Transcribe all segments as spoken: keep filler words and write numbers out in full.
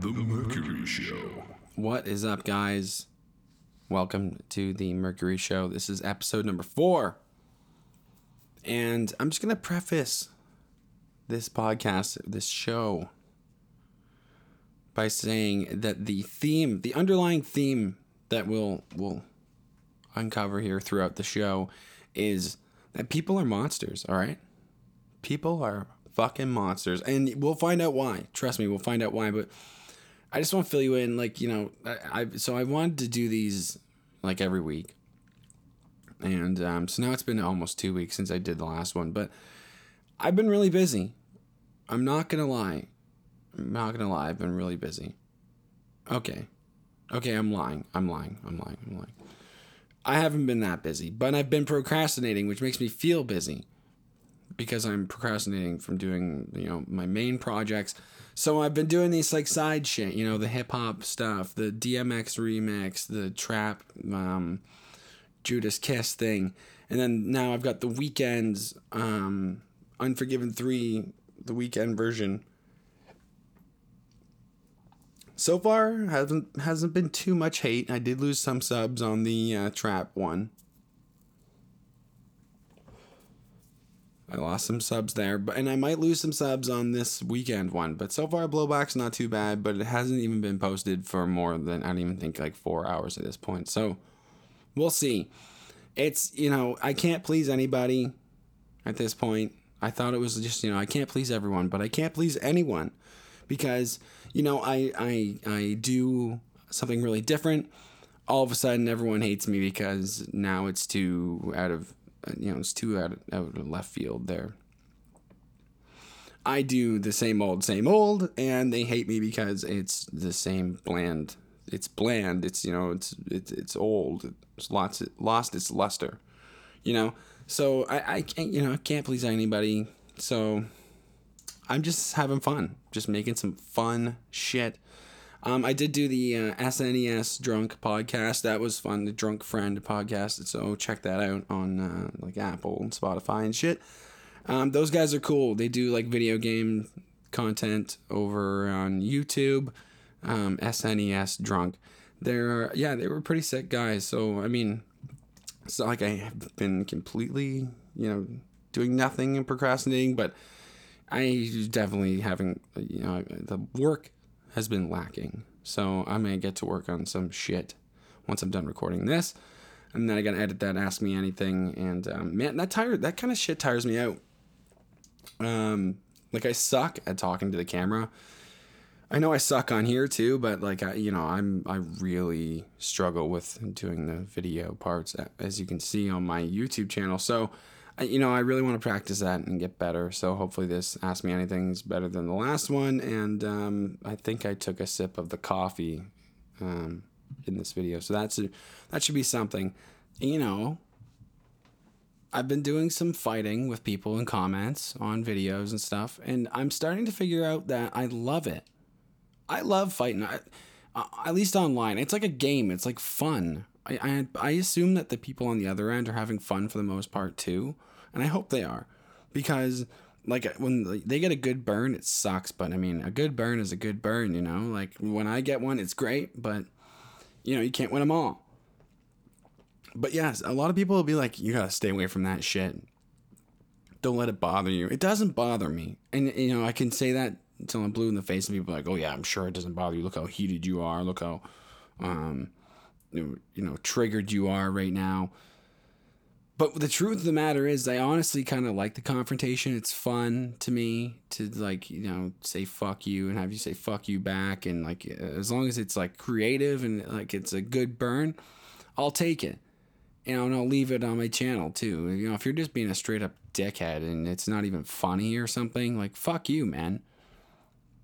The Mercury Show. What is up, guys? Welcome to The Mercury Show. This is episode number four. And I'm just going to preface this podcast, this show, by saying that the theme, the underlying theme that we'll, we'll uncover here throughout the show is that people are monsters, all right? People are fucking monsters. And we'll find out why. Trust me, we'll find out why, but I just want to fill you in, like, you know, I, I so I wanted to do these, like, every week. And um, so now it's been almost two weeks since I did the last one. But I've been really busy. I'm not going to lie. I'm not going to lie. I've been really busy. Okay. Okay, I'm lying. I'm lying. I'm lying. I'm lying. I haven't been that busy. But I've been procrastinating, which makes me feel busy. Because I'm procrastinating from doing, you know, my main projects. So I've been doing these, like, side shit, you know, the hip-hop stuff, the D M X remix, the trap, um, Judas Kiss thing. And then now I've got The Weeknd's um, Unforgiven three, The Weeknd version. So far, hasn't hasn't been too much hate. I did lose some subs on the uh, trap one. I lost some subs there, but and I might lose some subs on this weekend one. But so far, blowback's not too bad, but it hasn't even been posted for more than, I don't even think, like four hours at this point. So, we'll see. It's, you know, I can't please anybody at this point. I thought it was just, you know, I can't please everyone, but I can't please anyone. Because, you know, I I, I do something really different. All of a sudden, everyone hates me because now it's too out of... You know, it's too out of, out of left field there. I do the same old, same old, and they hate me because it's the same bland. It's bland. It's, you know, it's it's it's old. It's lots of, lost its luster, you know. So I I can't, you know, I can't please anybody. So I'm just having fun, just making some fun shit. Um, I did do the uh, S N E S Drunk podcast. That was fun, the Drunk Friend podcast. So check that out on uh, like Apple and Spotify and shit. Um, those guys are cool. They do like video game content over on YouTube. Um, S N E S Drunk. They're yeah, they were pretty sick guys. So I mean, it's not like I have been completely, you know, doing nothing and procrastinating, but I definitely haven't. You know, the work has been lacking. So I'm going to get to work on some shit once I'm done recording this. And then I got to edit that Ask Me Anything. And um, man, that tire, that kind of shit tires me out. Um, like I suck at talking to the camera. I know I suck on here too, but like, I, you know, I'm, I really struggle with doing the video parts, as you can see on my YouTube channel. So, you know, I really want to practice that and get better. So hopefully this Ask Me Anything is better than the last one. And um, I think I took a sip of the coffee um, in this video. So that's a, that should be something. You know, I've been doing some fighting with people in comments on videos and stuff. And I'm starting to figure out that I love it. I love fighting, I, at least online. It's like a game. It's like fun. I, I I assume that the people on the other end are having fun for the most part too, and I hope they are, because like when they get a good burn, it sucks. But I mean, a good burn is a good burn, you know. Like when I get one, it's great, but you know, you can't win them all. But yes, a lot of people will be like, "You gotta stay away from that shit. Don't let it bother you." It doesn't bother me, and you know, I can say that until I'm blue in the face, and people are like, "Oh yeah, I'm sure it doesn't bother you. Look how heated you are. Look how." Um, you know, triggered you are right now. But the truth of the matter is, I honestly kind of like the confrontation. It's fun to me to, like, you know, say fuck you and have you say fuck you back. And like, as long as it's like creative and like it's a good burn, I'll take it. You know, and I'll leave it on my channel too. You know, if you're just being a straight up dickhead and it's not even funny or something, like fuck you, man.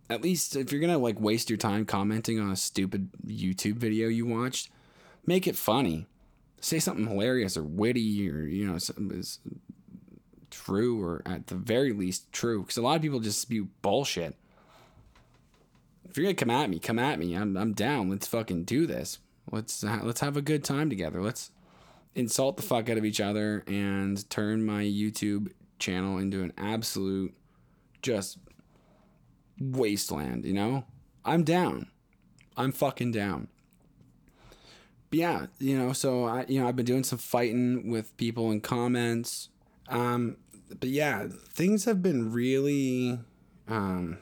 At least if you're gonna like waste your time commenting on a stupid YouTube video you watched, make it funny. Say something hilarious or witty, or, you know, something is true, or at the very least true. Because a lot of people just spew bullshit. If you're gonna come at me, come at me. I'm I'm down. Let's fucking do this. Let's let's have a good time together. Let's insult the fuck out of each other and turn my YouTube channel into an absolute just wasteland. You know, I'm down. I'm fucking down. But yeah, you know, so I, you know, I've been doing some fighting with people in comments. Um, but yeah, things have been really, um,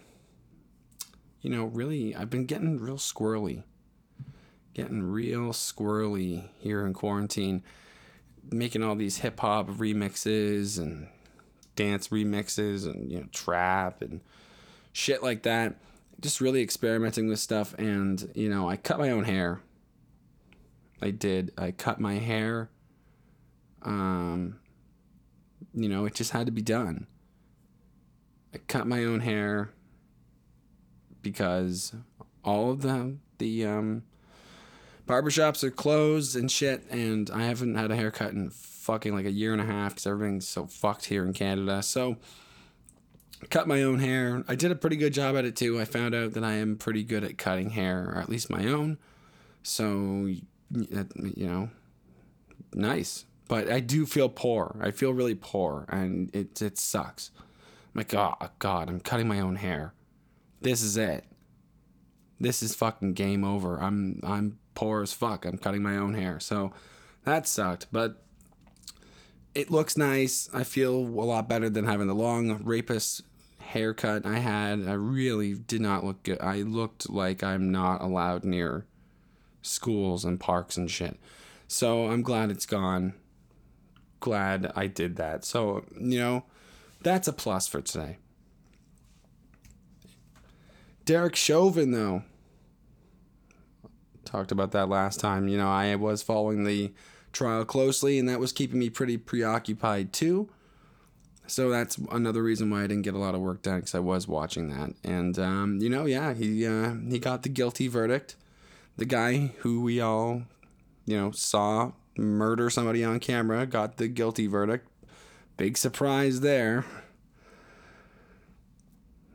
you know, really, I've been getting real squirrely, getting real squirrely here in quarantine, making all these hip hop remixes and dance remixes and, you know, trap and shit like that. Just really experimenting with stuff. And, you know, I cut my own hair. I did. I cut my hair. Um, you know, it just had to be done. I cut my own hair because all of the, the um, barbershops are closed and shit. And I haven't had a haircut in fucking like a year and a half because everything's so fucked here in Canada. So cut my own hair. I did a pretty good job at it too. I found out that I am pretty good at cutting hair, or at least my own. So, you know, nice. But I do feel poor. I feel really poor, and it it sucks. I'm like, oh God, I'm cutting my own hair. This is it. This is fucking game over. I'm I'm poor as fuck. I'm cutting my own hair. So that sucked, but it looks nice. I feel a lot better than having the long rapist haircut I had. I really did not look good. I looked like I'm not allowed near schools and parks and shit. So I'm glad it's gone. Glad I did that. So, you know, that's a plus for today. Derek Chauvin, though. Talked about that last time. You know, I was following the trial closely, and that was keeping me pretty preoccupied too. So that's another reason why I didn't get a lot of work done, because I was watching that. And um, you know, yeah, he uh, he got the guilty verdict. The guy who we all, you know, saw murder somebody on camera got the guilty verdict. Big surprise there.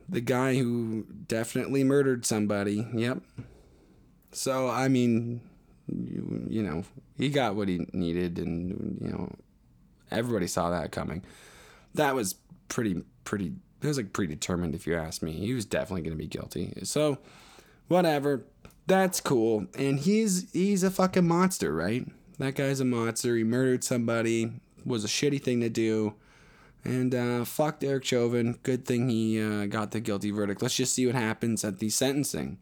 The guy who definitely murdered somebody. Yep. So I mean, you, you know, he got what he needed, and, you know, everybody saw that coming. That was pretty, pretty, it was like predetermined, if you ask me. He was definitely going to be guilty. So, whatever. That's cool. And he's, he's a fucking monster, right? That guy's a monster. He murdered somebody. Was a shitty thing to do. And, uh, fuck Derek Chauvin. Good thing he, uh, got the guilty verdict. Let's just see what happens at the sentencing.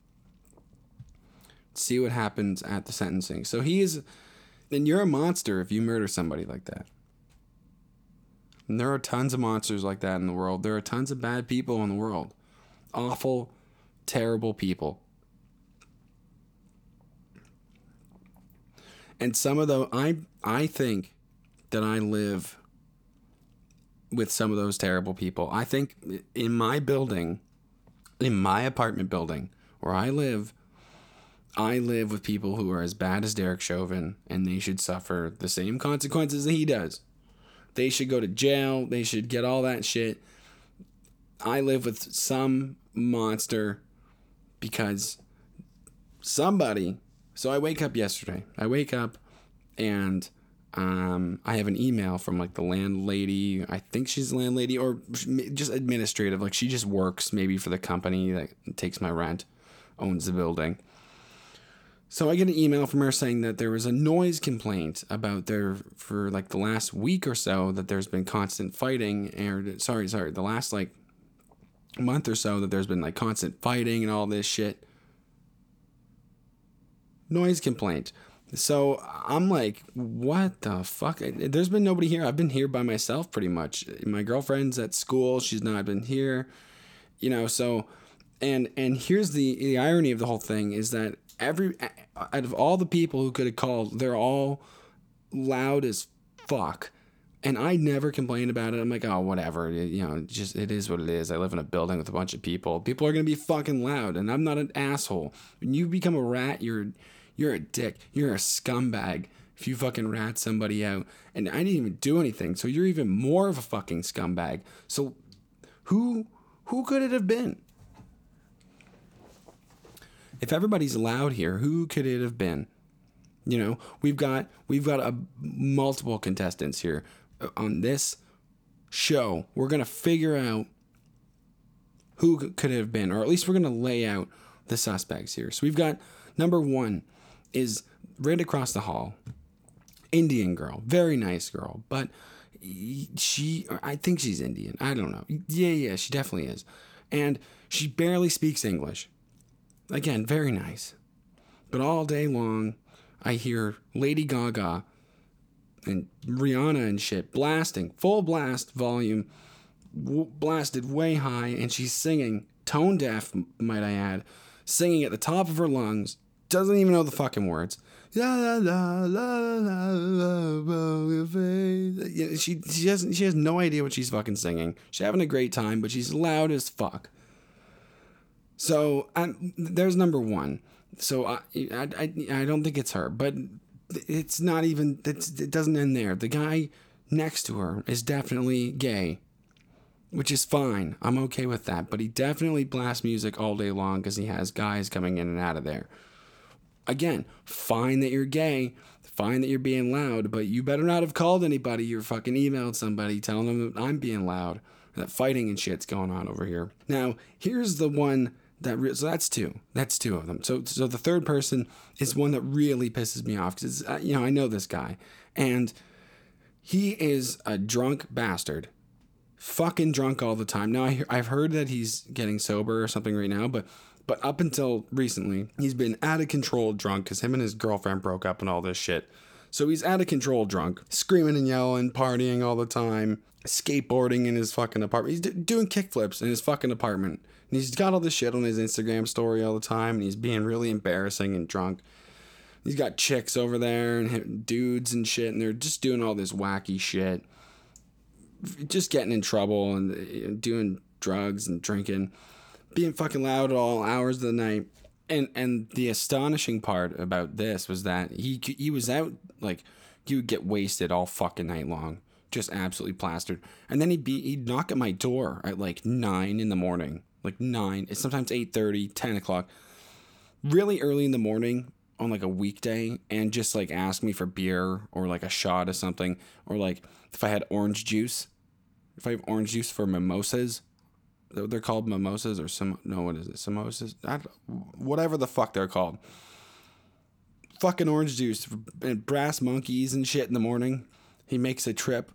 See what happens at the sentencing. So he is... Then you're a monster if you murder somebody like that. And there are tons of monsters like that in the world. There are tons of bad people in the world. Awful, terrible people. And some of those... I, I think that I live with some of those terrible people. I think in my building, in my apartment building where I live... I live with people who are as bad as Derek Chauvin, and they should suffer the same consequences that he does. They should go to jail. They should get all that shit. I live with some monster because somebody... So I wake up yesterday. I wake up, and um, I have an email from, like, the landlady. I think she's the landlady, or just administrative. Like, she just works maybe for the company that takes my rent, owns the building. So I get an email from her saying that there was a noise complaint about there for like the last week or so, that there's been constant fighting, or sorry, sorry, the last like month or so, that there's been like constant fighting and all this shit. Noise complaint. So I'm like, what the fuck? There's been nobody here. I've been here by myself pretty much. My girlfriend's at school. She's not been here, you know, so, and, and here's the, the irony of the whole thing is that Every out of all the people who could have called, they're all loud as fuck, and I never complain about it. I'm like, oh, whatever, you know, just it is what it is. I live in a building with a bunch of people. People are gonna be fucking loud, and I'm not an asshole. When you become a rat, you're you're a dick. You're a scumbag if you fucking rat somebody out. And I didn't even do anything, so you're even more of a fucking scumbag. So who who could it have been? If everybody's loud here, who could it have been? You know, we've got we've got a multiple contestants here on this show. We're gonna figure out who could it have been, or at least we're gonna lay out the suspects here. So we've got number one is right across the hall, Indian girl, very nice girl, but she, I think she's Indian. I don't know. Yeah, yeah, she definitely is. And she barely speaks English. Again, very nice. But all day long, I hear Lady Gaga and Rihanna and shit blasting, full blast volume, w- blasted way high, and she's singing, tone deaf, might I add, singing at the top of her lungs, doesn't even know the fucking words. La la la la la la. She she doesn't she has no idea what she's fucking singing. She's having a great time, but she's loud as fuck. So I'm, there's number one. So I, I I I don't think it's her, but it's not even it's, it doesn't end there. The guy next to her is definitely gay, which is fine. I'm okay with that. But he definitely blasts music all day long because he has guys coming in and out of there. Again, fine that you're gay, fine that you're being loud, but you better not have called anybody or fucking emailed somebody telling them that I'm being loud, that fighting and shit's going on over here. Now, here's the one that, re- so that's two, that's two of them. So so the third person is one that really pisses me off because, you know, I know this guy, and he is a drunk bastard, fucking drunk all the time. Now, I hear, I've heard that he's getting sober or something right now, but... But up until recently, he's been out of control drunk because him and his girlfriend broke up and all this shit. So he's out of control drunk, screaming and yelling, partying all the time, skateboarding in his fucking apartment. He's d- doing kickflips in his fucking apartment. And he's got all this shit on his Instagram story all the time, and he's being really embarrassing and drunk. He's got chicks over there and dudes and shit, and they're just doing all this wacky shit. Just getting in trouble and doing drugs and drinking. Being fucking loud at all hours of the night. And and the astonishing part about this was that he he was out, like, he would get wasted all fucking night long. Just absolutely plastered. And then he'd, be, he'd knock at my door at, like, nine in the morning. Like, nine. It's sometimes eight thirty, ten o'clock. Really early in the morning on, like, a weekday. And just, like, ask me for beer or, like, a shot of something. Or, like, if I had orange juice. If I have orange juice for mimosas. They're called mimosas or some... No, what is it? Samosas? I don't, whatever the fuck they're called. Fucking orange juice and brass monkeys and shit in the morning. He makes a trip.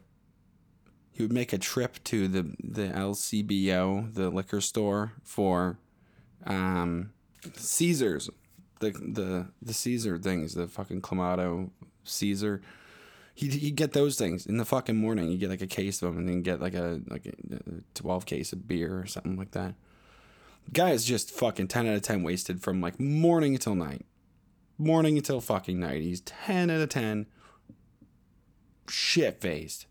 He would make a trip to the, the L C B O, the liquor store, for um, Caesars. The, the the Caesar things. The fucking Clamato Caesar. He'd, he'd get those things in the fucking morning. You'd get like a case of them and then get like a like a twelve case of beer or something like that. Guy is just fucking ten out of ten wasted from like morning until night. Morning until fucking night. He's ten out of ten. Shit faced.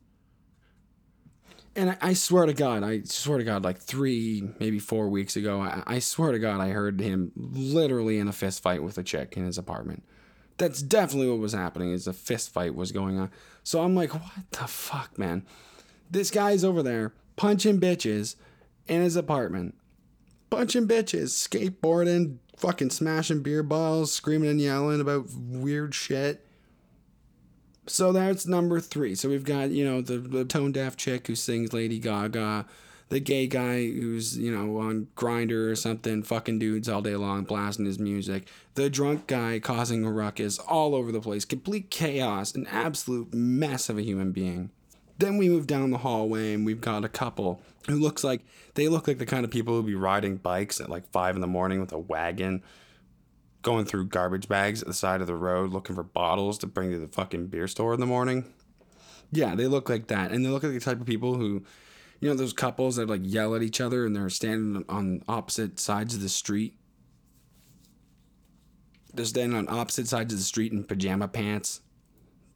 And I, I swear to God, I swear to God, like three, maybe four weeks ago, I, I swear to God, I heard him literally in a fist fight with a chick in his apartment. That's definitely what was happening, is a fist fight was going on. So I'm like, what the fuck, man? This guy's over there punching bitches in his apartment. Punching bitches, skateboarding, fucking smashing beer bottles, screaming and yelling about weird shit. So that's number three. So we've got, you know, the, the tone-deaf chick who sings Lady Gaga, the gay guy who's, you know, on Grindr or something, fucking dudes all day long, blasting his music. The drunk guy causing a ruckus all over the place. Complete chaos, an absolute mess of a human being. Then we move down the hallway and we've got a couple who looks like, they look like the kind of people who be riding bikes at like five in the morning with a wagon, going through garbage bags at the side of the road, looking for bottles to bring to the fucking beer store in the morning. Yeah, they look like that. And they look like the type of people who... You know, those couples that, like, yell at each other and they're standing on opposite sides of the street. They're standing on opposite sides of the street in pajama pants.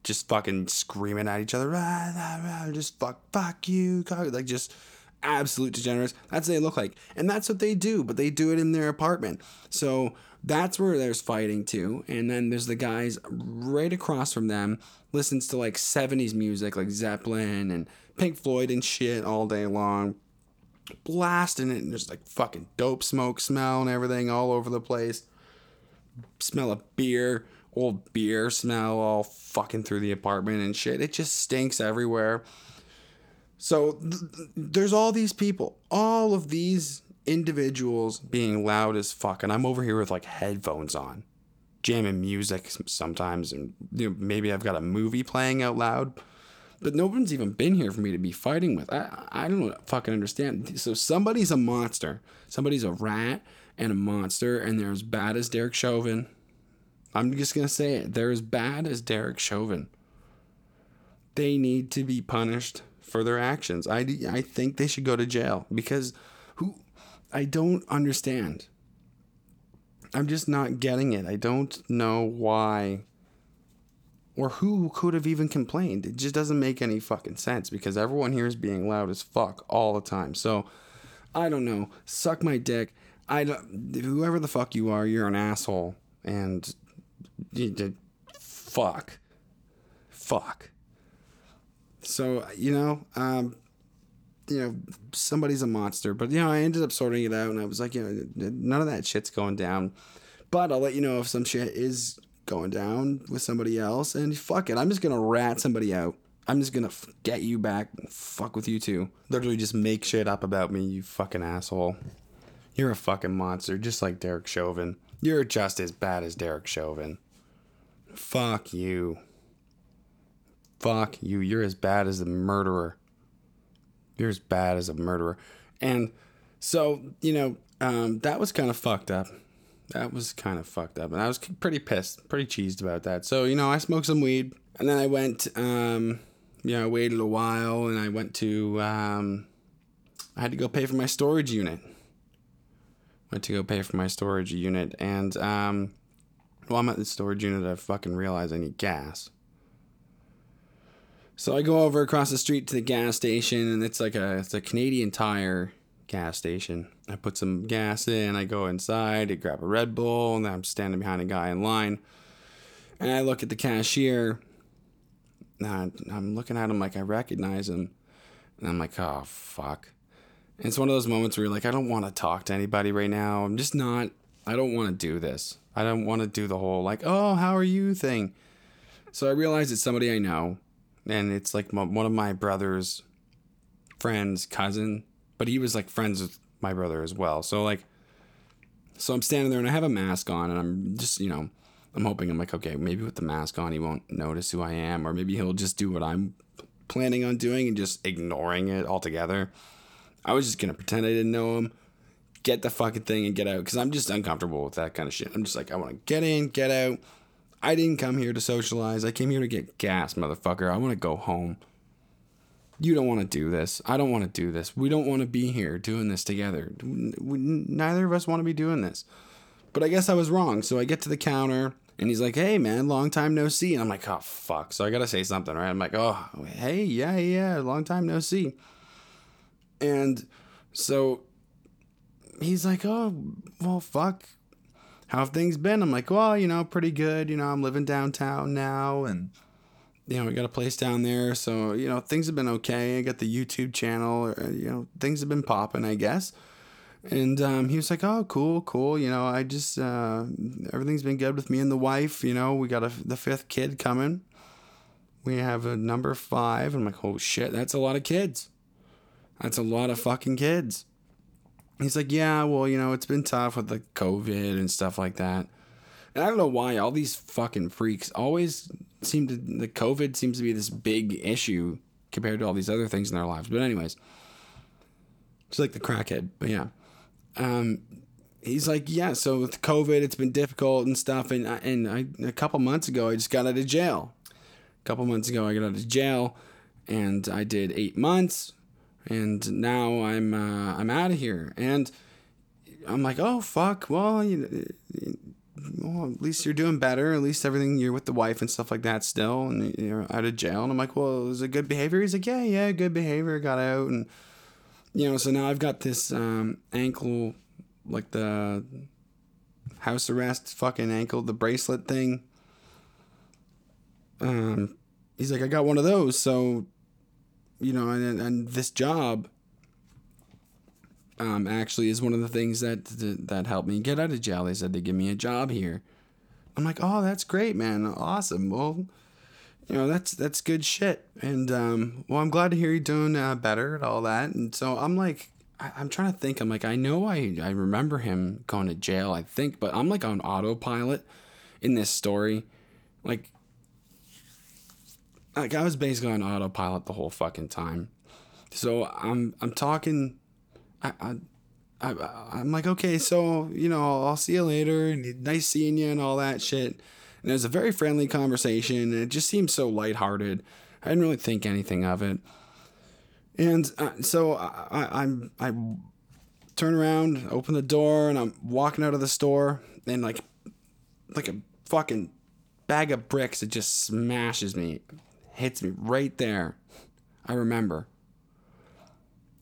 Just fucking screaming at each other. Rah, rah, rah, just fuck, fuck you. God. Like, just absolute degenerates. That's what they look like. And that's what they do, but they do it in their apartment. So that's where there's fighting, too. And then there's the guys right across from them. Listens to, like, seventies music, like Zeppelin and Pink Floyd and shit all day long. Blasting it, and there's, like, fucking dope smoke smell and everything all over the place. Smell of beer, old beer smell all fucking through the apartment and shit. It just stinks everywhere. So, th- th- there's all these people. All of these individuals being loud as fuck, and I'm over here with like headphones on, jamming music sometimes, and you know, maybe I've got a movie playing out loud, but no one's even been here for me to be fighting with. I I don't fucking understand. So somebody's a monster. Somebody's a rat and a monster, and they're as bad as Derek Chauvin. I'm just going to say it. They're as bad as Derek Chauvin. They need to be punished for their actions. I, I think they should go to jail because who I don't understand. I'm just not getting it. I don't know why or who could have even complained. It just doesn't make any fucking sense because everyone here is being loud as fuck all the time. So, I don't know. Suck my dick. I don't, whoever the fuck you are, you're an asshole. And you did fuck. Fuck. So, you know, um, you know, somebody's a monster. But, you know, I ended up sorting it out, and I was like, you know, none of that shit's going down. But I'll let you know if some shit is going down with somebody else. And fuck it. I'm just going to rat somebody out. I'm just going to f- get you back and fuck with you, too. Literally just make shit up about me, you fucking asshole. You're a fucking monster, just like Derek Chauvin. You're just as bad as Derek Chauvin. Fuck you. Fuck you. You're as bad as the murderer. You're as bad as a murderer. And so, you know, um, that was kind of fucked up. That was kind of fucked up. And I was pretty pissed, pretty cheesed about that. So, you know, I smoked some weed. And then I went, um, you know, I waited a while. And I went to, um, I had to go pay for my storage unit. Went to go pay for my storage unit, and um, while I'm at the storage unit, I fucking realize I need gas. So I go over across the street to the gas station, and it's like a it's a Canadian Tire gas station. I put some gas in, I go inside, I grab a Red Bull, and I'm standing behind a guy in line, and I look at the cashier, and I'm looking at him like I recognize him, and I'm like, oh, fuck. It's one of those moments where you're like, I don't want to talk to anybody right now. I'm just not, I don't want to do this. I don't want to do the whole like, oh, how are you thing. So I realized it's somebody I know. And it's like my, one of my brother's friend's cousin. But he was like friends with my brother as well. So like, so I'm standing there and I have a mask on. And I'm just, you know, I'm hoping I'm like, okay, maybe with the mask on, he won't notice who I am. Or maybe he'll just do what I'm planning on doing and just ignoring it altogether. I was just going to pretend I didn't know him, get the fucking thing and get out. Because I'm just uncomfortable with that kind of shit. I'm just like, I want to get in, get out. I didn't come here to socialize. I came here to get gas, motherfucker. I want to go home. You don't want to do this. I don't want to do this. We don't want to be here doing this together. We, neither of us want to be doing this. But I guess I was wrong. So I get to the counter and he's like, hey, man, long time no see. And I'm like, oh, fuck. So I got to say something, right? I'm like, oh, hey, yeah, yeah, long time no see. And so he's like, oh, well, fuck, how have things been? I'm like, well, you know, pretty good. You know, I'm living downtown now and, you know, we got a place down there. So, you know, things have been okay. I got the YouTube channel, or, you know, things have been popping, I guess. And um, he was like, oh, cool, cool. You know, I just, uh, everything's been good with me and the wife. You know, we got a, the fifth kid coming. We have a number five. I'm like, oh, shit, that's a lot of kids. That's a lot of fucking kids. He's like, yeah, well, you know, it's been tough with the COVID and stuff like that. And I don't know why all these fucking freaks always seem to, the COVID seems to be this big issue compared to all these other things in their lives. But anyways, it's like the crackhead, but yeah. Um, he's like, yeah, so with COVID, it's been difficult and stuff. And, I, and I, a couple months ago, I just got out of jail. A couple months ago, I got out of jail and I did eight months. And now I'm uh, I'm out of here, and I'm like, oh fuck. Well, you, you, well, at least you're doing better. At least everything you're with the wife and stuff like that still, and you're out of jail. And I'm like, well, is it good behavior? He's like, yeah, yeah, good behavior. Got out, and you know, so now I've got this um, ankle, like the house arrest fucking ankle, the bracelet thing. Um, he's like, I got one of those, so. You know, and, and this job um, actually is one of the things that that helped me get out of jail. They said they give me a job here. I'm like, oh, that's great, man. Awesome. Well, you know, that's that's good shit. And, um, well, I'm glad to hear you're doing uh, better and all that. And so I'm like, I, I'm trying to think. I'm like, I know I, I remember him going to jail, I think, but I'm like on autopilot in this story. Like, like I was basically on autopilot the whole fucking time. So I'm I'm talking. I, I, I, I'm like, okay, so, you know, I'll see you later. And nice seeing you and all that shit. And it was a very friendly conversation. And it just seemed so lighthearted. I didn't really think anything of it. And uh, so I, I'm, I turn around, open the door, and I'm walking out of the store, and like, like a fucking bag of bricks, it just smashes me, hits me right there. I remember.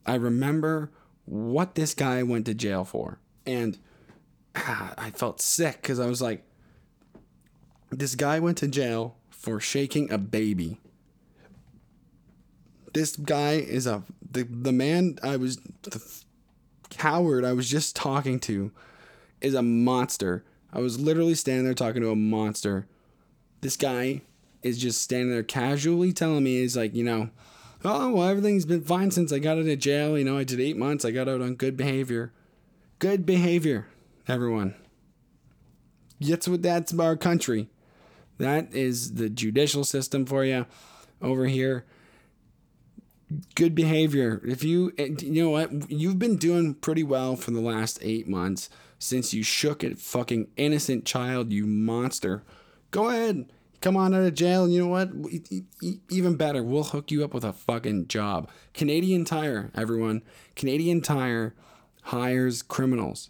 I remember what this guy went to jail for, and ah, I felt sick because I was like, this guy went to jail for shaking a baby. This guy is a, the, the man I was, the coward I was just talking to is a monster. I was literally standing there talking to a monster. This guy is just standing there casually telling me, he's like, you know, oh, well, everything's been fine since I got out of jail. You know, I did eight months. I got out on good behavior. Good behavior, everyone. That's what, that's our country. That is the judicial system for you over here. Good behavior. If you, you know what, you've been doing pretty well for the last eight months since you shook a fucking innocent child, you monster. Go ahead, come on out of jail. You know what? Even better, we'll hook you up with a fucking job. Canadian Tire, everyone. Canadian Tire hires criminals.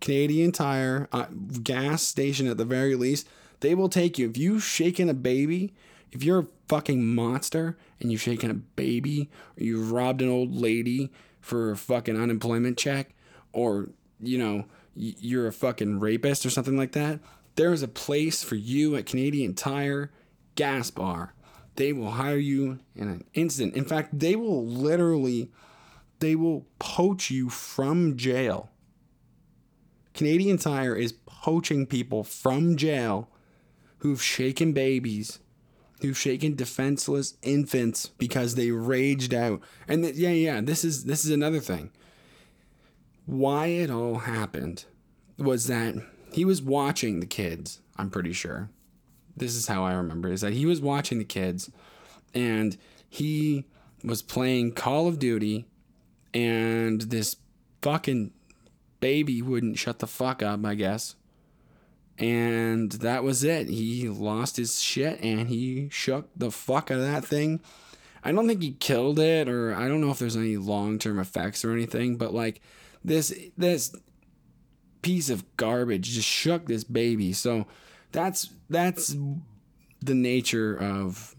Canadian Tire, uh, gas station at the very least, they will take you. If you shaking a baby, if you're a fucking monster and you've shaken a baby, or you've robbed an old lady for a fucking unemployment check, or, you know, you're a fucking rapist or something like that, there is a place for you at Canadian Tire Gas Bar. They will hire you in an instant. In fact, they will literally, they will poach you from jail. Canadian Tire is poaching people from jail who've shaken babies, who've shaken defenseless infants because they raged out. And th- yeah, yeah, this is this is another thing. Why it all happened was that he was watching the kids, I'm pretty sure. This is how I remember, is that he was watching the kids, and he was playing Call of Duty, and this fucking baby wouldn't shut the fuck up, I guess. And that was it. He lost his shit and he shook the fuck out of that thing. I don't think he killed it, or I don't know if there's any long-term effects or anything, but like this this piece of garbage just shook this baby. So that's that's the nature of,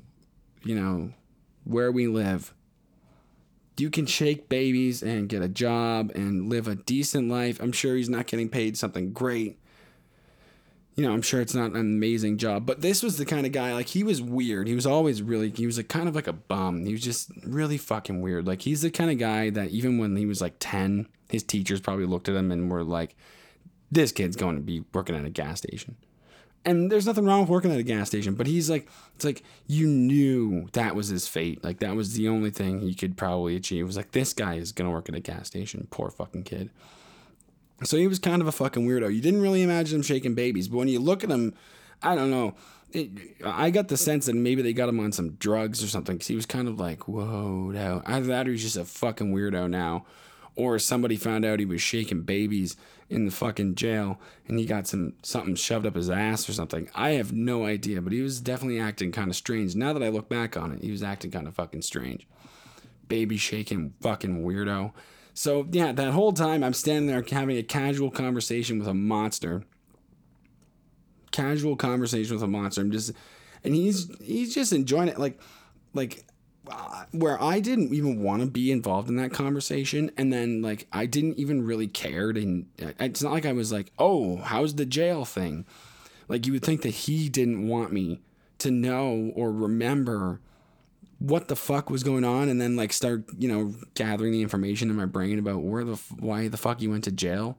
you know, where we live. You can shake babies and get a job and live a decent life. I'm sure he's not getting paid something great. You know, I'm sure it's not an amazing job, but this was the kind of guy, like, he was weird. He was always really, he was like kind of like a bum. He was just really fucking weird. Like, he's the kind of guy that even when he was like ten, his teachers probably looked at him and were like, this kid's going to be working at a gas station. And there's nothing wrong with working at a gas station, but he's like, it's like, you knew that was his fate. Like, that was the only thing he could probably achieve. It was like, this guy is going to work at a gas station. Poor fucking kid. So he was kind of a fucking weirdo. You didn't really imagine him shaking babies, but when you look at him, I don't know. It, I got the sense that maybe they got him on some drugs or something, because he was kind of like, whoa, no. Either that or he's just a fucking weirdo now, or somebody found out he was shaking babies in the fucking jail and he got some something shoved up his ass or something. I have no idea, but he was definitely acting kind of strange. Now that I look back on it, he was acting kind of fucking strange. Baby shaking fucking weirdo. So, yeah, that whole time I'm standing there having a casual conversation with a monster. Casual conversation with a monster. I'm just, and he's he's just enjoying it. Like, like uh, where I didn't even want to be involved in that conversation. And then, like, I didn't even really care. And it's not like I was like, oh, how's the jail thing? Like, you would think that he didn't want me to know or remember what the fuck was going on, and then like start, you know, gathering the information in my brain about where the why the fuck he went to jail.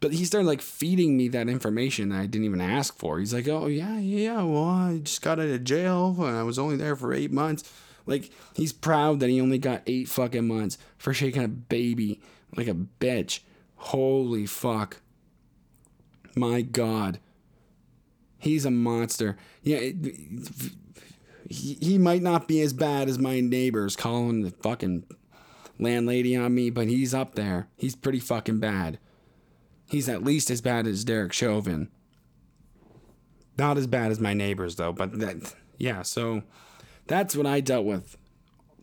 But he started like feeding me that information that I didn't even ask for. He's like, oh yeah, yeah, well, I just got out of jail and I was only there for eight months. Like, he's proud that he only got eight fucking months for shaking a baby like a bitch. Holy fuck. My God. He's a monster. Yeah, it, it, he, he might not be as bad as my neighbors calling the fucking landlady on me, but he's up there. He's pretty fucking bad. He's at least as bad as Derek Chauvin. Not as bad as my neighbors, though, but that... Yeah, so that's what I dealt with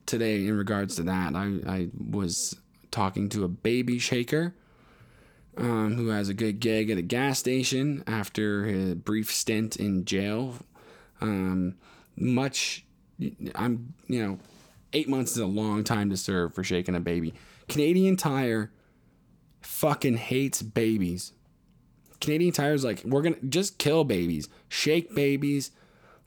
today in regards to that. I, I was talking to a baby shaker um, who has a good gig at a gas station after a brief stint in jail. Um, much, I'm, you know, eight months is a long time to serve for shaking a baby. Canadian Tire fucking hates babies. Canadian Tire's like, we're going to just kill babies, shake babies.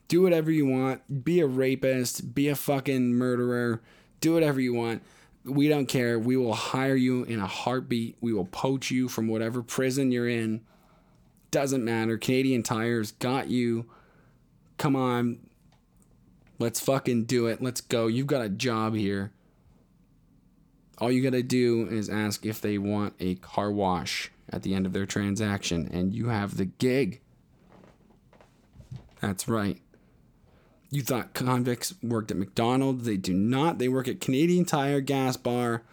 Do whatever you want. Be a rapist. Be a fucking murderer. Do whatever you want. We don't care. We will hire you in a heartbeat. We will poach you from whatever prison you're in. Doesn't matter. Canadian Tire's got you. Come on. Let's fucking do it. Let's go. You've got a job here. All you gotta do is ask if they want a car wash at the end of their transaction, and you have the gig. That's right. You thought convicts worked at McDonald's. They do not. They work at Canadian Tire Gas Bar.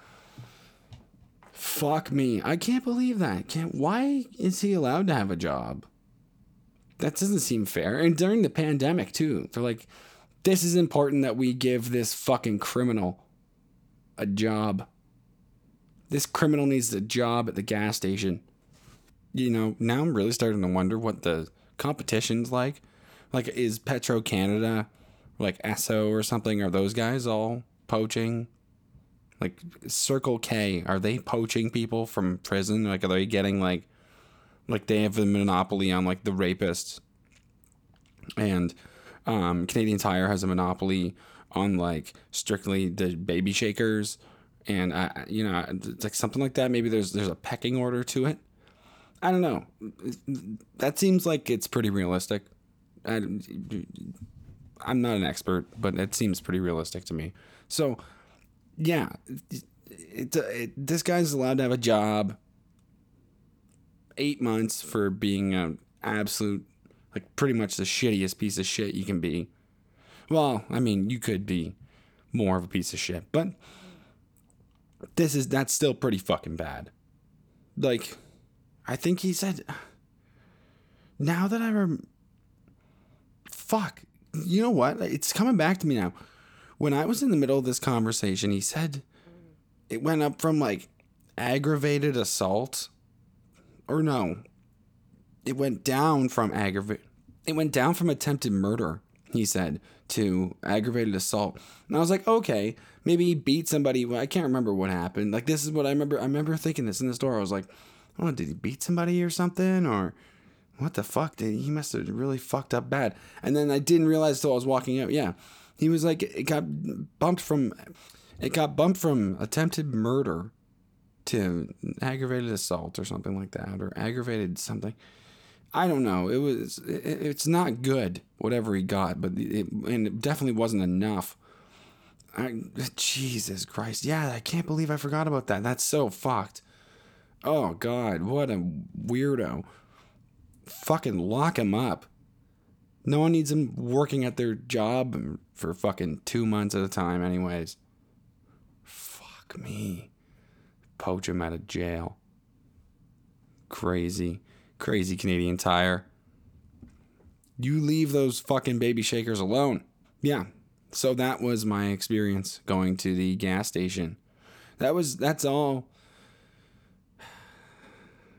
Fuck me. I can't believe that. Can't. Why is he allowed to have a job? That doesn't seem fair. And during the pandemic, too. They're like, this is important that we give this fucking criminal a job. This criminal needs a job at the gas station. You know, now I'm really starting to wonder what the competition's like. Like, is Petro Canada, like Esso or something, are those guys all poaching? Like, Circle K, are they poaching people from prison? Like, are they getting, like, like they have a monopoly on, like, the rapists? And um, Canadian Tire has a monopoly on, like, strictly the baby shakers. And, uh, you know, it's like something like that. Maybe there's there's a pecking order to it. I don't know. That seems like it's pretty realistic. I, I'm not an expert, but it seems pretty realistic to me. So, yeah, it, it, it, this guy's allowed to have a job. Eight months for being an absolute, like, pretty much the shittiest piece of shit you can be. Well, I mean, you could be more of a piece of shit, but this is that's still pretty fucking bad. Like, I think he said. Now that I remember. Fuck. You know what? It's coming back to me now. When I was in the middle of this conversation, he said it went up from like aggravated assault or no. It went down from aggravated. It went down from attempted murder, he said, to aggravated assault. And I was like, okay, maybe he beat somebody. Well, I can't remember what happened. Like, this is what I remember. I remember thinking this in the store. I was like, oh, did he beat somebody or something? Or what the fuck? Did he must have really fucked up bad. And then I didn't realize until I was walking out. Yeah, he was like, it got bumped from, it got bumped from attempted murder to aggravated assault or something like that, or aggravated something. I don't know. It was, it, it's not good whatever he got, but it, and it definitely wasn't enough. I, Jesus Christ! Yeah, I can't believe I forgot about that. That's so fucked. Oh God, what a weirdo. Fucking lock him up. No one needs him working at their job for fucking two months at a time anyways. Fuck me. Poach him out of jail. Crazy. Crazy Canadian Tire. You leave those fucking baby shakers alone. Yeah. So that was my experience going to the gas station. That was, that's all.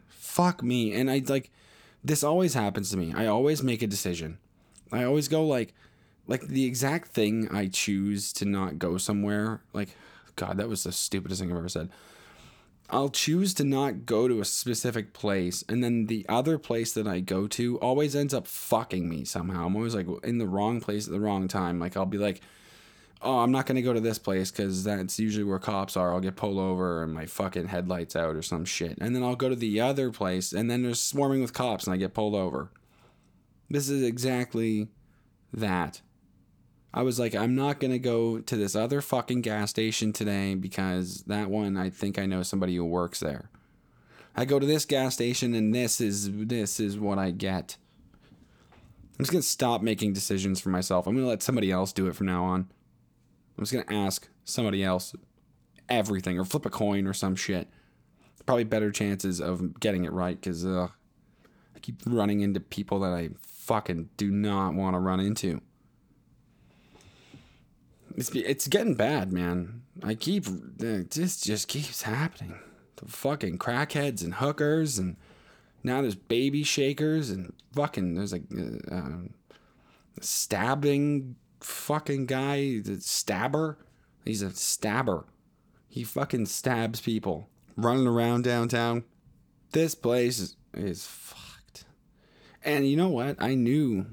Fuck me. And I like... This always happens to me. I always make a decision. I always go like, like the exact thing I choose to not go somewhere. Like, God, that was the stupidest thing I've ever said. I'll choose to not go to a specific place. And then the other place that I go to always ends up fucking me somehow. I'm always like in the wrong place at the wrong time. Like I'll be like, oh, I'm not going to go to this place because that's usually where cops are. I'll get pulled over and my fucking headlights out or some shit. And then I'll go to the other place and then they're swarming with cops and I get pulled over. This is exactly that. I was like, I'm not going to go to this other fucking gas station today because that one, I think I know somebody who works there. I go to this gas station and this is this is what I get. I'm just going to stop making decisions for myself. I'm going to let somebody else do it from now on. I'm just going to ask somebody else everything or flip a coin or some shit. Probably better chances of getting it right because uh, I keep running into people that I fucking do not want to run into. It's it's getting bad, man. I keep... This just keeps happening. The fucking crackheads and hookers and now there's baby shakers and fucking... There's a uh, um, stabbing fucking guy. The stabber. He's a stabber. He fucking stabs people. Running around downtown. This place is, is fucked. And you know what? I knew...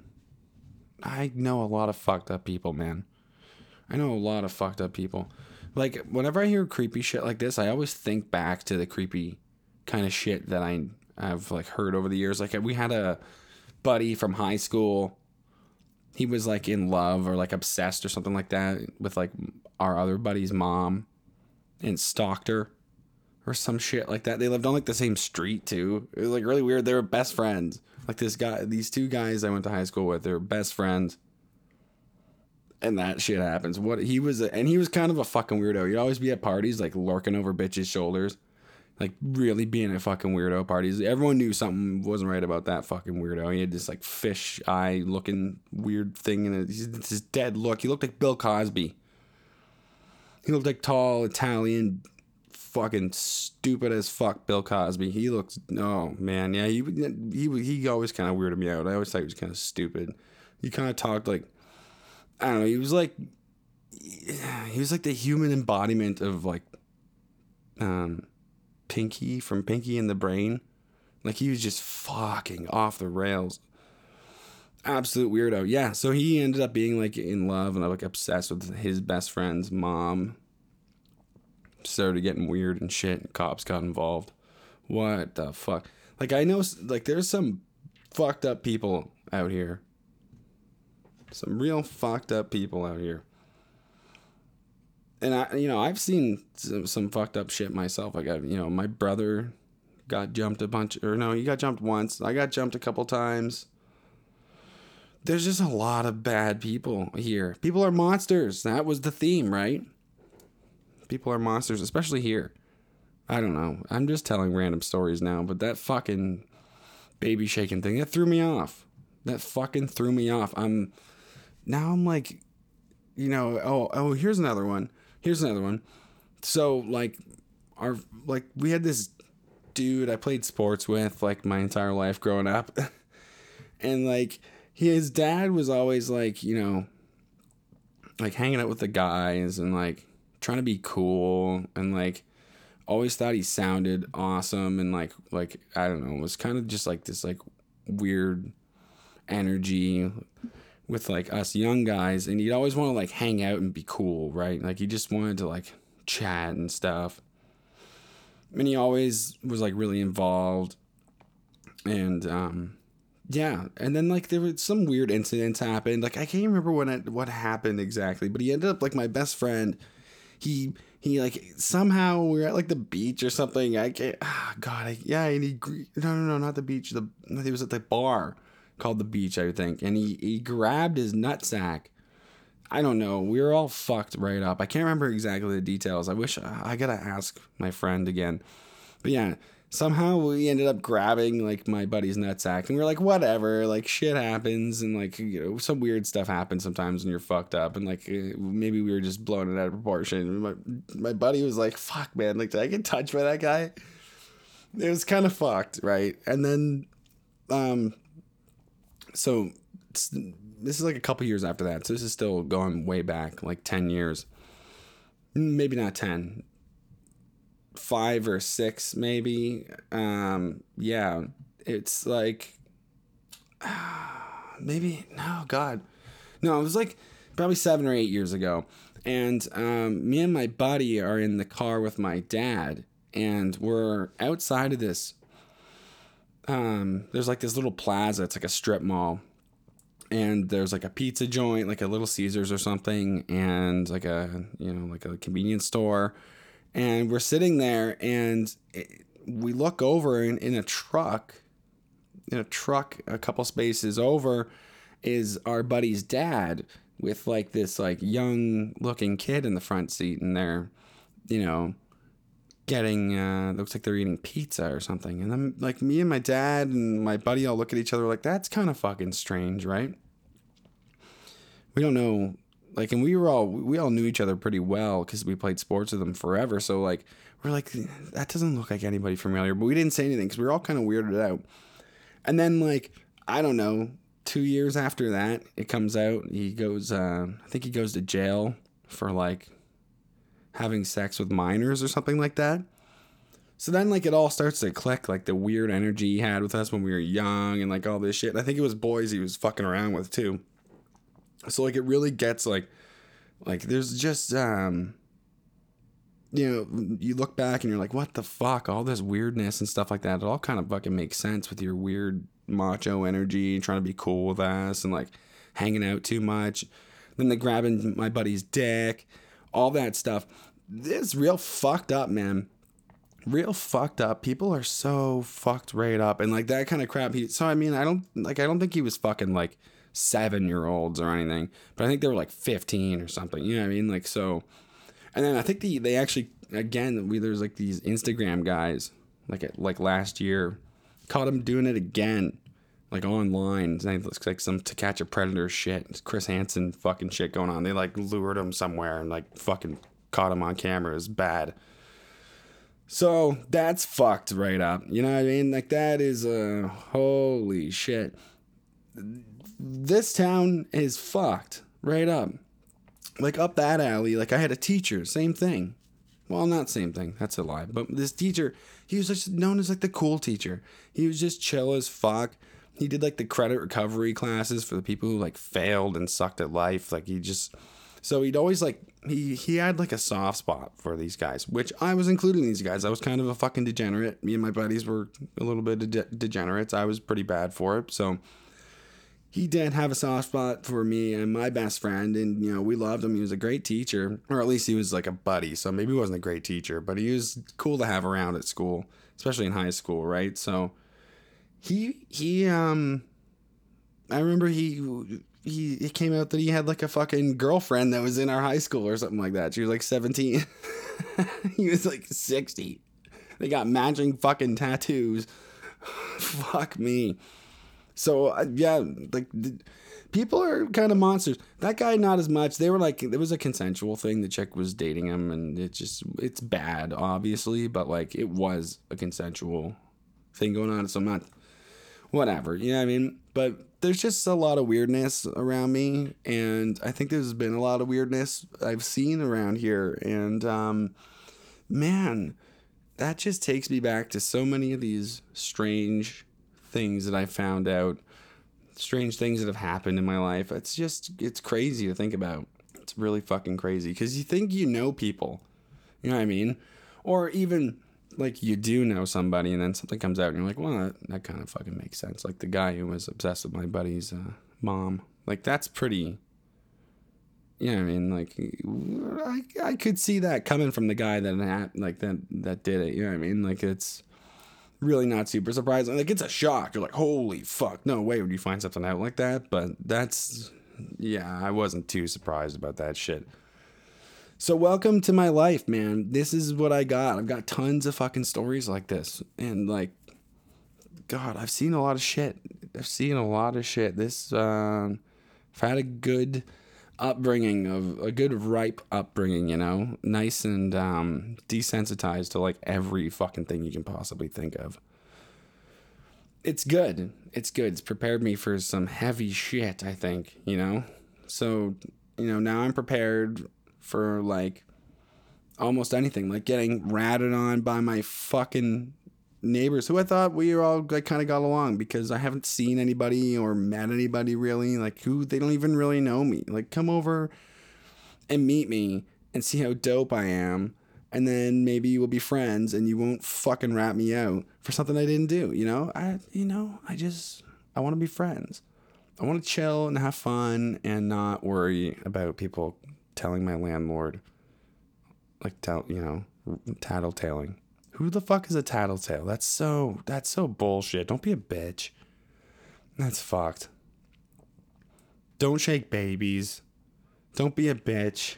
I know a lot of fucked up people, man. I know a lot of fucked up people. Like, whenever I hear creepy shit like this, I always think back to the creepy kind of shit that I, I've, like, heard over the years. Like, we had a buddy from high school. He was, like, in love or, like, obsessed or something like that with, like, our other buddy's mom and stalked her or some shit like that. They lived on, like, the same street, too. It was, like, really weird. They were best friends. Like, this guy, these two guys I went to high school with, they were best friends. And that shit happens. What he was, a, and he was kind of a fucking weirdo. He'd always be at parties, like lurking over bitches' shoulders, like really being a fucking weirdo parties. Everyone knew something wasn't right about that fucking weirdo. He had this like fish eye looking weird thing, and this dead look. He looked like Bill Cosby. He looked like tall Italian, fucking stupid as fuck Bill Cosby. He looked, oh man, yeah. He he he always kind of weirded me out. I always thought he was kind of stupid. He kind of talked like. I don't know, he was like, he was like the human embodiment of like, um, Pinky from Pinky and the Brain. Like he was just fucking off the rails. Absolute weirdo. Yeah. So he ended up being like in love and like obsessed with his best friend's mom. Started getting weird and shit and cops got involved. What the fuck? Like I know, like there's some fucked up people out here. Some real fucked up people out here. And, I, you know, I've seen some, some fucked up shit myself. I got, you know, my brother got jumped a bunch. Or no, he got jumped once. I got jumped a couple times. There's just a lot of bad people here. People are monsters. That was the theme, right? People are monsters, especially here. I don't know. I'm just telling random stories now. But that fucking baby shaking thing, that threw me off. That fucking threw me off. I'm... Now I'm like, you know, oh, oh, here's another one. Here's another one. So like our, like we had this dude I played sports with like my entire life growing up. And like his dad was always like, you know, like hanging out with the guys and like trying to be cool. And like always thought he sounded awesome. And like, like, I don't know, it was kind of just like this like weird energy with like us young guys, and he'd always want to like hang out and be cool, right? Like he just wanted to like chat and stuff, and he always was like really involved. And um yeah, and then like there were some weird incidents happened. Like I can't remember when it, what happened exactly, but he ended up like my best friend. He he like somehow we were at like the beach or something. I can't. Ah, oh, God. I, yeah, and he no no no not the beach. The he was at the bar. Called The Beach, I think. And he, he grabbed his nutsack. I don't know. We were all fucked right up. I can't remember exactly the details. I wish... Uh, I gotta ask my friend again. But yeah, somehow we ended up grabbing, like, my buddy's nutsack. And we were like, whatever. Like, shit happens. And, like, you know, some weird stuff happens sometimes when you're fucked up. And, like, maybe we were just blowing it out of proportion. My, my buddy was like, fuck, man. Like, did I get touched by that guy? It was kind of fucked, right? And then... um. So this is like a couple years after that. So this is still going way back, like ten years. Maybe not ten. Five or six, maybe. Um, yeah, it's like... Uh, maybe... No, God. No, it was like probably seven or eight years ago. And um, me and my buddy are in the car with my dad. And we're outside of this... Um, there's like this little plaza. It's like a strip mall. And there's like a pizza joint, like a Little Caesars or something, and like a, you know, like a convenience store. And we're sitting there, and it, we look over, and in a truck, in a truck a couple spaces over, is our buddy's dad with like this like young looking kid in the front seat, and they're, you know, getting, uh, looks like they're eating pizza or something. And then like me and my dad and my buddy all look at each other like, that's kind of fucking strange, right? We don't know. Like, and we were all, we all knew each other pretty well because we played sports with them forever. So like, we're like, that doesn't look like anybody familiar, but we didn't say anything because we were all kind of weirded out. And then like, I don't know, two years after that, it comes out, he goes, uh, I think he goes to jail for like having sex with minors or something like that. So then like it all starts to click, like the weird energy he had with us when we were young and like all this shit. And I think it was boys he was fucking around with too. So like it really gets like, like there's just, um, you know, you look back and you're like, what the fuck? All this weirdness and stuff like that. It all kind of fucking makes sense with your weird macho energy, trying to be cool with us and like hanging out too much. Then they grabbing my buddy's dick, all that stuff. It's real fucked up, man. Real fucked up. People are so fucked right up. And like that kind of crap. He, so I mean, I don't like, I don't think he was fucking like seven year olds or anything, but I think they were like fifteen or something. You know what I mean? Like, so, and then I think the, they actually, again, we, there's like these Instagram guys, like, like last year caught him doing it again, like online. His name looks like some To Catch a Predator shit. It's Chris Hansen fucking shit going on. They like lured him somewhere and like fucking caught him on camera. It was bad. So that's fucked right up. You know what I mean? Like that is a uh, holy shit. This town is fucked right up. Like up that alley. Like I had a teacher, same thing. Well, not same thing. That's a lie. But this teacher, he was just known as like the cool teacher. He was just chill as fuck. He did like the credit recovery classes for the people who like failed and sucked at life. Like he just, so he'd always like, he, he had like a soft spot for these guys, which I was including these guys. I was kind of a fucking degenerate. Me and my buddies were a little bit of de- degenerates. I was pretty bad for it. So he did have a soft spot for me and my best friend, and, you know, we loved him. He was a great teacher, or at least he was like a buddy, so maybe he wasn't a great teacher, but he was cool to have around at school, especially in high school, right? So he, he, um, I remember he, he, it came out that he had like a fucking girlfriend that was in our high school or something like that. She was like seventeen. He was like sixty. They got matching fucking tattoos. Fuck me. So, uh, yeah, like, the, people are kind of monsters. That guy, not as much. They were like, it was a consensual thing. The chick was dating him, and it just, it's bad, obviously, but, like, it was a consensual thing going on, so I'm not, whatever, you know what I mean? But there's just a lot of weirdness around me, and I think there's been a lot of weirdness I've seen around here, and, um, man, that just takes me back to so many of these strange things that I found out, strange things that have happened in my life. It's just, it's crazy to think about. It's really fucking crazy because you think you know people, you know what I mean? Or even like you do know somebody and then something comes out and you're like, well, that, that kind of fucking makes sense. Like the guy who was obsessed with my buddy's uh, mom, like that's pretty, you know what I mean? Like I, I could see that coming from the guy that, like that, that did it. You know what I mean? Like it's really not super surprising. Like, it's a shock. You're like, holy fuck, no way would you find something out like that. But that's, yeah, I wasn't too surprised about that shit. So welcome to my life, man. This is what I got. I've got tons of fucking stories like this. And, like, God, I've seen a lot of shit. I've seen a lot of shit. This, um, I've had a good upbringing, of a good ripe upbringing, you know, nice and um desensitized to like every fucking thing you can possibly think of. It's good. It's good. It's prepared me for some heavy shit, I think, you know? So, you know, now I'm prepared for like almost anything, like getting ratted on by my fucking neighbors who I thought we were all like kind of got along, because I haven't seen anybody or met anybody really, like who, they don't even really know me. Like come over and meet me and see how dope I am, and then maybe we'll be friends and you won't fucking rat me out for something I didn't do, you know? I you know I just I want to be friends. I want to chill and have fun and not worry about people telling my landlord, like, tell, you know, tattletaling. Who the fuck is a tattletale? That's so, that's so bullshit. Don't be a bitch. That's fucked. Don't shake babies. Don't be a bitch.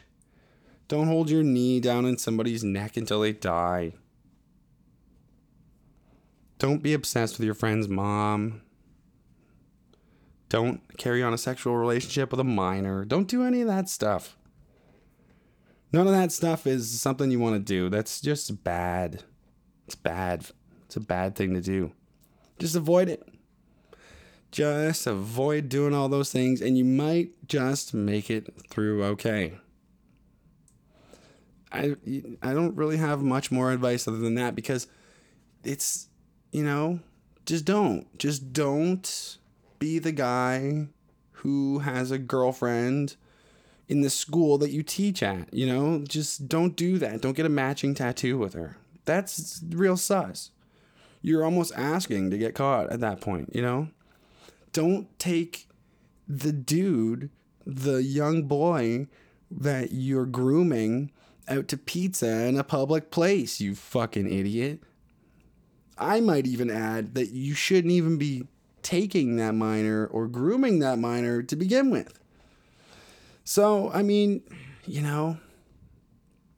Don't hold your knee down in somebody's neck until they die. Don't be obsessed with your friend's mom. Don't carry on a sexual relationship with a minor. Don't do any of that stuff. None of that stuff is something you want to do. That's just bad. It's bad. It's a bad thing to do. Just avoid it. Just avoid doing all those things, and you might just make it through okay. I, I don't really have much more advice other than that, because it's, you know, just don't. Just don't be the guy who has a girlfriend in the school that you teach at, you know? Just don't do that. Don't get a matching tattoo with her. That's real sus. You're almost asking to get caught at that point, you know? Don't take the dude, the young boy that you're grooming out to pizza in a public place, you fucking idiot. I might even add that you shouldn't even be taking that minor or grooming that minor to begin with. So, I mean, you know,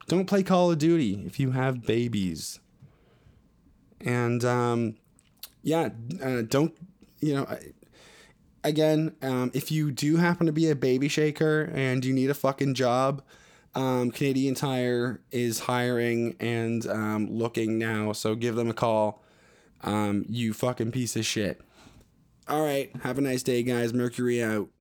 don't play Call of Duty if you have babies. And, um, yeah, uh, don't, you know, I, again, um, if you do happen to be a baby shaker and you need a fucking job, Um, Canadian Tire is hiring and um, looking now, so give them a call, um, you fucking piece of shit. All right, have a nice day, guys. Mercury out.